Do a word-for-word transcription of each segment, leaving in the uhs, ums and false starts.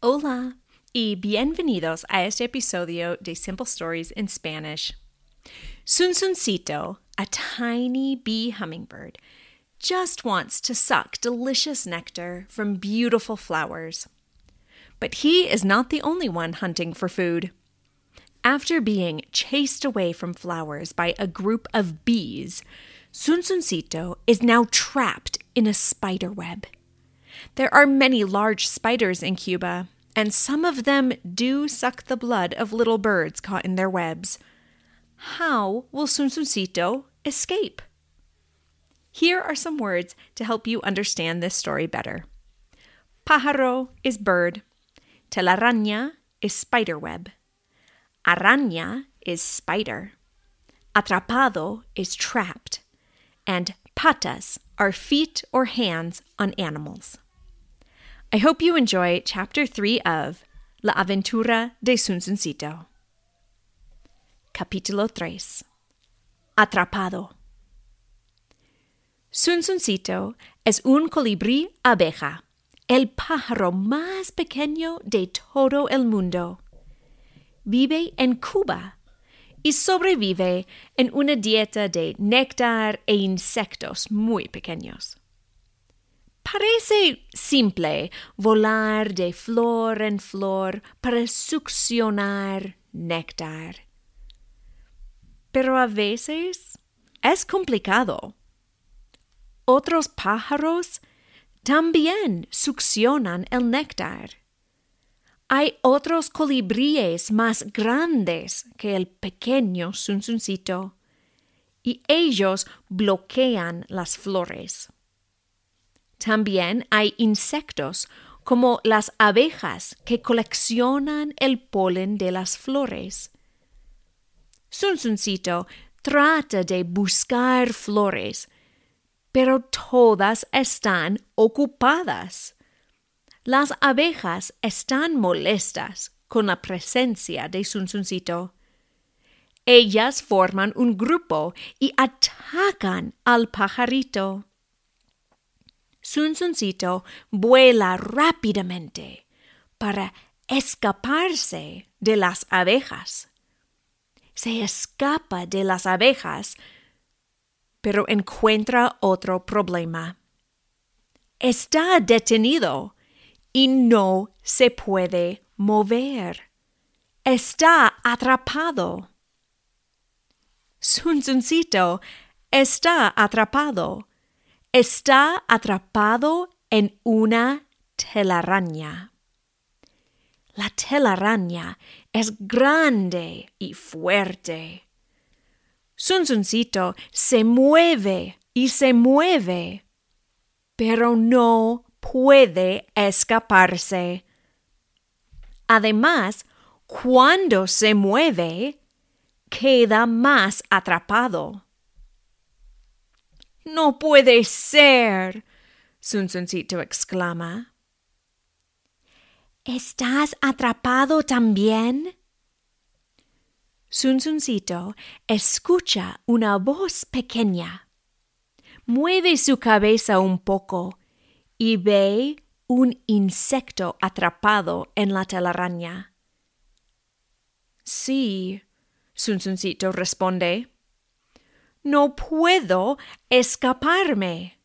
Hola y bienvenidos a este episodio de Simple Stories in Spanish. Zunzuncito, a tiny bee hummingbird, just wants to suck delicious nectar from beautiful flowers. But he is not the only one hunting for food. After being chased away from flowers by a group of bees, Zunzuncito is now trapped in a spider web. There are many large spiders in Cuba, and some of them do suck the blood of little birds caught in their webs. How will Zunzuncito escape? Here are some words to help you understand this story better. Pájaro is bird. Telaraña is spider web. Araña is spider. Atrapado is trapped. And patas are feet or hands on animals. I hope you enjoy Chapter three of La Aventura de Zunzuncito. Capítulo tres. Atrapado. Zunzuncito es un colibrí abeja, el pájaro más pequeño de todo el mundo. Vive en Cuba y sobrevive en una dieta de néctar e insectos muy pequeños. Parece simple volar de flor en flor para succionar néctar. Pero a veces es complicado. Otros pájaros también succionan el néctar. Hay otros colibríes más grandes que el pequeño Zunzuncito, y ellos bloquean las flores. También hay insectos como las abejas que coleccionan el polen de las flores. Zunzuncito trata de buscar flores, pero todas están ocupadas. Las abejas están molestas con la presencia de Zunzuncito. Ellas forman un grupo y atacan al pajarito. Zunzuncito vuela rápidamente para escaparse de las abejas. Se escapa de las abejas, pero encuentra otro problema. Está detenido y no se puede mover. Está atrapado. Zunzuncito está atrapado. Está atrapado en una telaraña. La telaraña es grande y fuerte. Zunzuncito se mueve y se mueve, pero no puede escaparse. Además, cuando se mueve, queda más atrapado. ¡No puede ser!, Zunzuncito exclama. ¿Estás atrapado también? Zunzuncito escucha una voz pequeña. Mueve su cabeza un poco y ve un insecto atrapado en la telaraña. Sí, Zunzuncito responde. No puedo escaparme.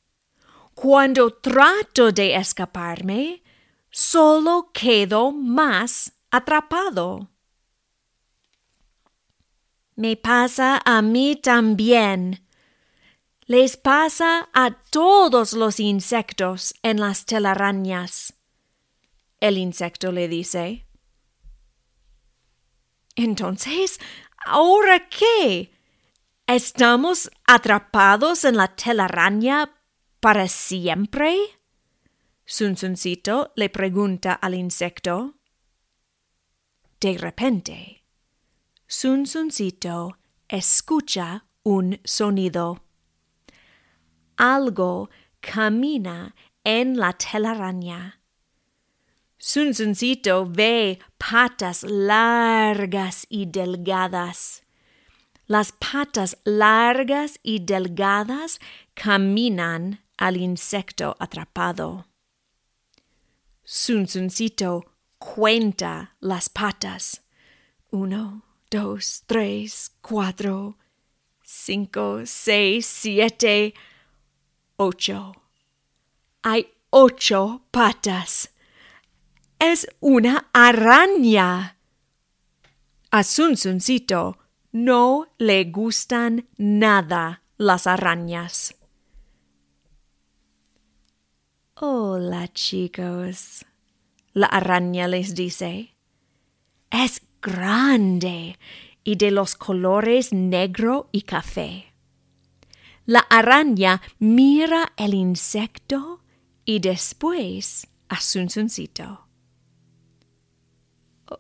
Cuando trato de escaparme, solo quedo más atrapado. Me pasa a mí también. Les pasa a todos los insectos en las telarañas. El insecto le dice. Entonces, ¿ahora qué? ¿Estamos atrapados en la telaraña para siempre? Zunzuncito le pregunta al insecto. De repente, Zunzuncito escucha un sonido. Algo camina en la telaraña. Zunzuncito ve patas largas y delgadas. Las patas largas y delgadas caminan al insecto atrapado. Zunzuncito cuenta las patas. Uno, dos, tres, cuatro, cinco, seis, siete, ocho. Hay ocho patas. Es una araña. A Zunzuncito no le gustan nada las arañas. Hola, chicos. La araña les dice. Es grande y de los colores negro y café. La araña mira el insecto y después a Zunzuncito.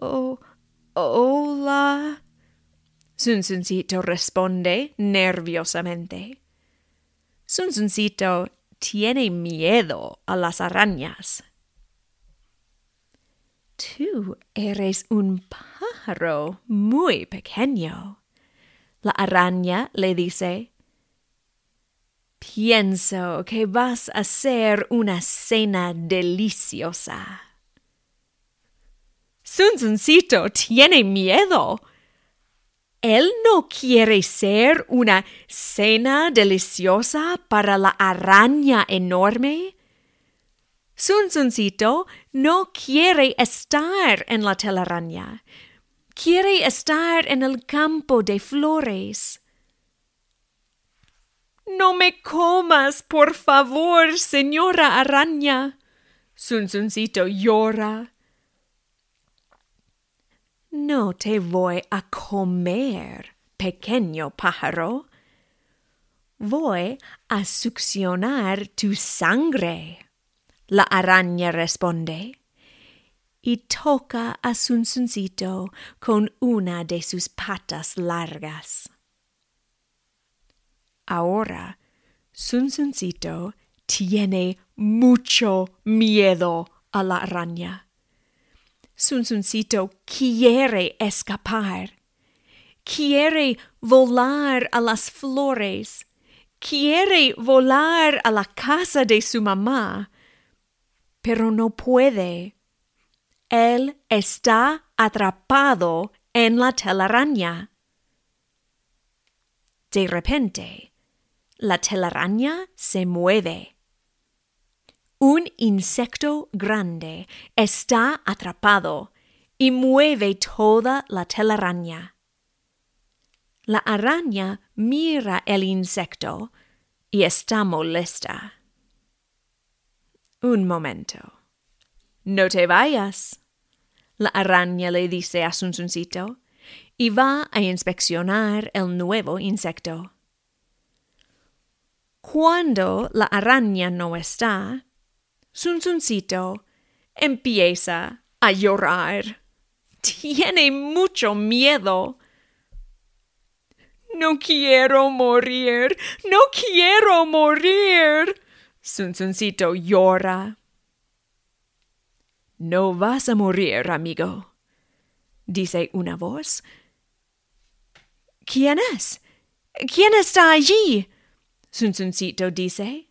Oh, hola. Zunzuncito responde nerviosamente. Zunzuncito tiene miedo a las arañas. Tú eres un pájaro muy pequeño. La araña le dice, pienso que vas a hacer una cena deliciosa. Zunzuncito tiene miedo. Él no quiere ser una cena deliciosa para la araña enorme. Zunzuncito no quiere estar en la telaraña. Quiere estar en el campo de flores. No me comas, por favor, señora araña. Zunzuncito llora. No te voy a comer, pequeño pájaro. Voy a succionar tu sangre. La araña responde y toca a Zunzuncito con una de sus patas largas. Ahora, Zunzuncito tiene mucho miedo a la araña. Zunzuncito quiere escapar. Quiere volar a las flores. Quiere volar a la casa de su mamá. Pero no puede. Él está atrapado en la telaraña. De repente, la telaraña se mueve. Un insecto grande está atrapado y mueve toda la telaraña. La araña mira el insecto y está molesta. Un momento. No te vayas. La araña le dice a Zunzuncito y va a inspeccionar el nuevo insecto. Cuando la araña no está, Zunzuncito empieza a llorar. Tiene mucho miedo. No quiero morir. No quiero morir. Zunzuncito llora. No vas a morir, amigo, dice una voz. ¿Quién es? ¿Quién está allí? Zunzuncito dice.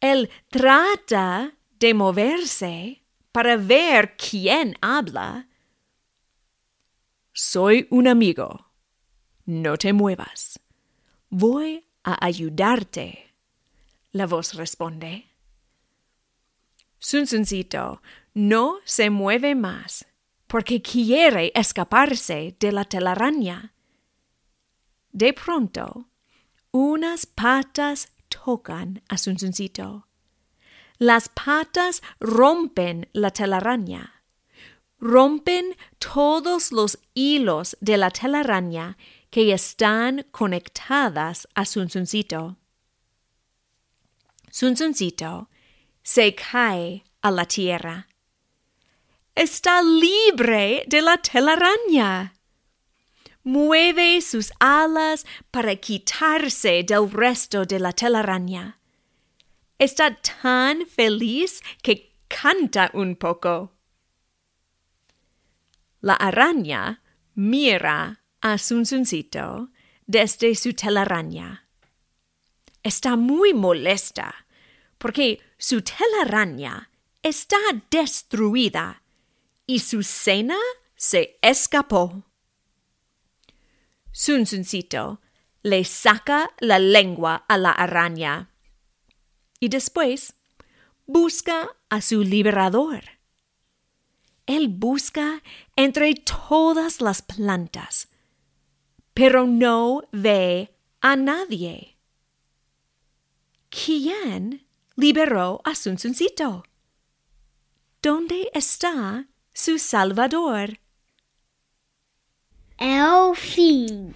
Él trata de moverse para ver quién habla. Soy un amigo. No te muevas. Voy a ayudarte. La voz responde. Zunzuncito no se mueve más porque quiere escaparse de la telaraña. De pronto, unas patas tocan a Zunzuncito. Las patas rompen la telaraña. Rompen todos los hilos de la telaraña que están conectadas a Zunzuncito. Zunzuncito se cae a la tierra. Está libre de la telaraña. Mueve sus alas para quitarse del resto de la telaraña. Está tan feliz que canta un poco. La araña mira a Zunzuncito desde su telaraña. Está muy molesta porque su telaraña está destruida y su cena se escapó. Zunzuncito le saca la lengua a la araña y después busca a su liberador. Él busca entre todas las plantas, pero no ve a nadie. ¿Quién liberó a Zunzuncito? ¿Dónde está su salvador? El fin.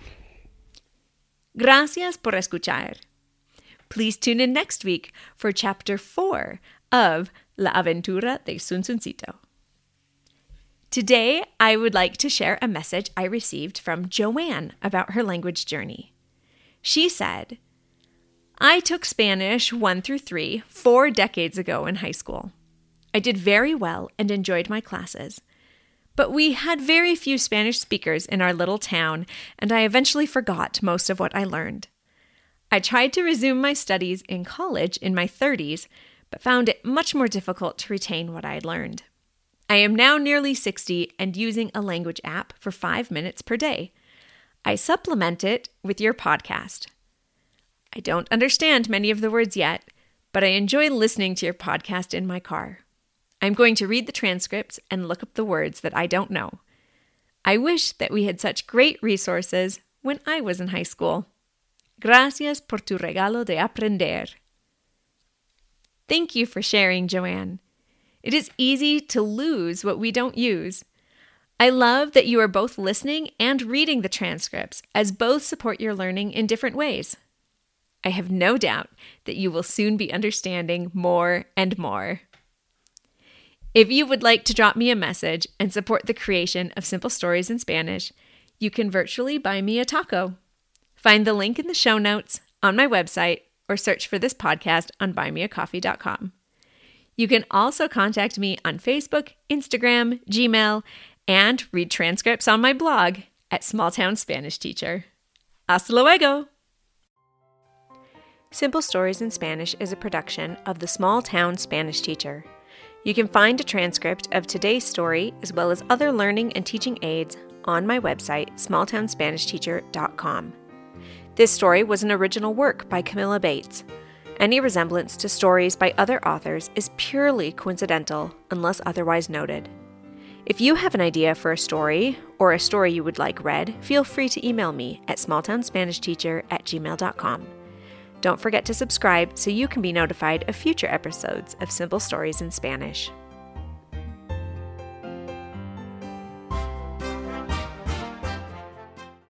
Gracias por escuchar. Please tune in next week for Chapter four of La Aventura de Zunzuncito. Today, I would like to share a message I received from Joanne about her language journey. She said, I took Spanish one through three four decades ago in high school. I did very well and enjoyed my classes. But we had very few Spanish speakers in our little town, and I eventually forgot most of what I learned. I tried to resume my studies in college in my thirties, but found it much more difficult to retain what I had learned. I am now nearly sixty and using a language app for five minutes per day. I supplement it with your podcast. I don't understand many of the words yet, but I enjoy listening to your podcast in my car. I'm going to read the transcripts and look up the words that I don't know. I wish that we had such great resources when I was in high school. Gracias por tu regalo de aprender. Thank you for sharing, Joanne. It is easy to lose what we don't use. I love that you are both listening and reading the transcripts, as both support your learning in different ways. I have no doubt that you will soon be understanding more and more. If you would like to drop me a message and support the creation of Simple Stories in Spanish, you can virtually buy me a taco. Find the link in the show notes, on my website, or search for this podcast on buy me a coffee dot com. You can also contact me on Facebook, Instagram, Gmail, and read transcripts on my blog at Small Town Spanish Teacher. Hasta luego! Simple Stories in Spanish is a production of the Small Town Spanish Teacher. You can find a transcript of today's story as well as other learning and teaching aids on my website, small town spanish teacher dot com. This story was an original work by Camilla Bates. Any resemblance to stories by other authors is purely coincidental unless otherwise noted. If you have an idea for a story or a story you would like read, feel free to email me at small town spanish teacher at gmail dot com. Don't forget to subscribe so you can be notified of future episodes of Simple Stories in Spanish.